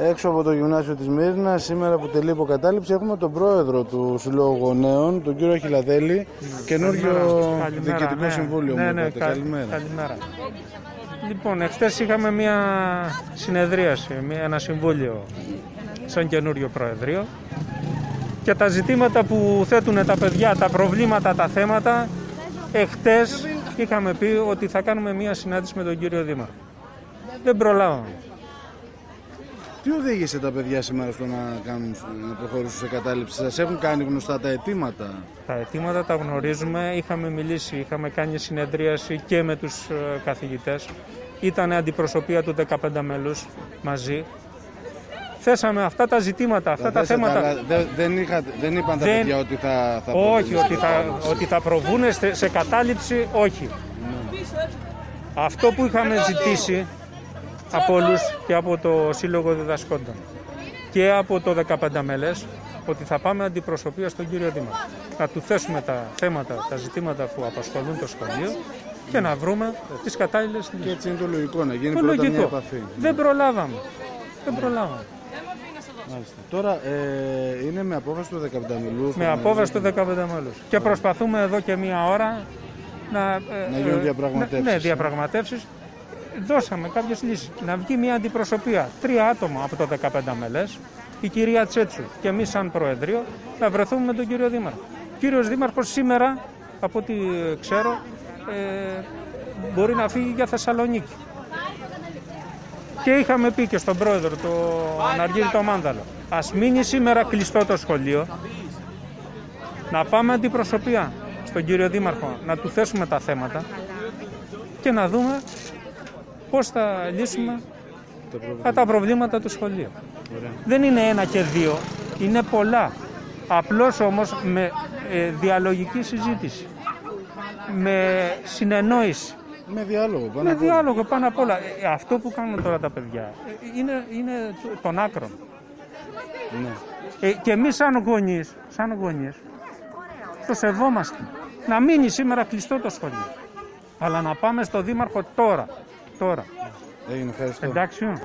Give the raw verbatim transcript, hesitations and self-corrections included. Έξω από το γυμνάσιο της Μύρινας, σήμερα που τελεί υποκατάληψη, έχουμε τον πρόεδρο του Συλλόγου Γονέων, τον κύριο Χιλαδέλη, καινούργιο διοικητικό συμβούλιο. Ναι, ναι, καλημέρα. καλημέρα. Λοιπόν, εχθές είχαμε μια συνεδρίαση, ένα συμβούλιο σαν καινούριο Προεδρείο και τα ζητήματα που θέτουν τα παιδιά, τα προβλήματα, τα θέματα, εχθές είχαμε πει ότι θα κάνουμε μια συνάντηση με τον κύριο Δήμαρχο. Δεν προλάβαμε. Τι οδήγησε τα παιδιά σήμερα στο να, κάνουν, να προχωρήσουν σε κατάληψη? Σας έχουν κάνει γνωστά τα αιτήματα? Τα αιτήματα τα γνωρίζουμε, είχαμε μιλήσει, είχαμε κάνει συνεδρίαση και με τους καθηγητές. Ήταν αντιπροσωπεία του δεκαπέντε μέλους μαζί. Θέσαμε αυτά τα ζητήματα, αυτά τα, τα θέματα. Τα, δε, δεν, είχα, δεν είπαν δεν, τα παιδιά ότι θα, θα προβούν. Όχι, ότι θα, ότι θα προβούν σε κατάληψη, όχι. Mm. Αυτό που είχαμε ζητήσει από όλους και από το Σύλλογο Διδασκόντων και από το δεκαπέντε μέλες, ότι θα πάμε αντιπροσωπεία στον κύριο Δήμαρχο. Να του θέσουμε τα θέματα, τα ζητήματα που απασχολούν το σχολείο και να βρούμε τις κατάλληλες. Και έτσι είναι το λογικό, να γίνει το πρώτα λογικό. Μια επαφή. Δεν προλάβαμε. Δεν προλάβαμε. Μάλιστα. Τώρα ε, είναι με απόφαση του δεκαπέντε μέλους. Με απόφαση του δεκαπέντε μέλους. Και προσπαθούμε εδώ και μία ώρα να, ε, να γίνουν διαπραγματεύσεις. Ναι, διαπραγματεύσεις. Δώσαμε κάποιες λύσεις. Να βγει μια αντιπροσωπεία, τρία άτομα από το δεκαπέντε μελές, η κυρία Τσέτσου και εμείς σαν Προεδρείο, να βρεθούμε με τον κύριο Δήμαρχο. Ο κύριος Δήμαρχος σήμερα, από ό,τι ξέρω, ε, μπορεί να φύγει για Θεσσαλονίκη. Και είχαμε πει και στον πρόεδρο, τον Αναργύρη το Μάνδαλο, ας μείνει σήμερα κλειστό το σχολείο, να πάμε αντιπροσωπεία στον κύριο Δήμαρχο, να του θέσουμε τα θέματα και να δούμε πώς θα λύσουμε τα προβλήματα, τα προβλήματα του σχολείου. Ωραία. Δεν είναι ένα και δύο, είναι πολλά. Απλώς όμως με ε, διαλογική συζήτηση, με συνεννόηση. Με διάλογο πάνω, με διάλογο, πάνω απ' όλα. Ε, αυτό που κάνουν τώρα τα παιδιά ε, είναι, είναι των άκρων. Ναι. Ε, και εμείς σαν γονείς, σαν γονείς, το σεβόμαστε. Να μείνει σήμερα κλειστό το σχολείο. Αλλά να πάμε στο Δήμαρχο τώρα. Τώρα. Έγινε, ευχαριστώ. Εντάξει.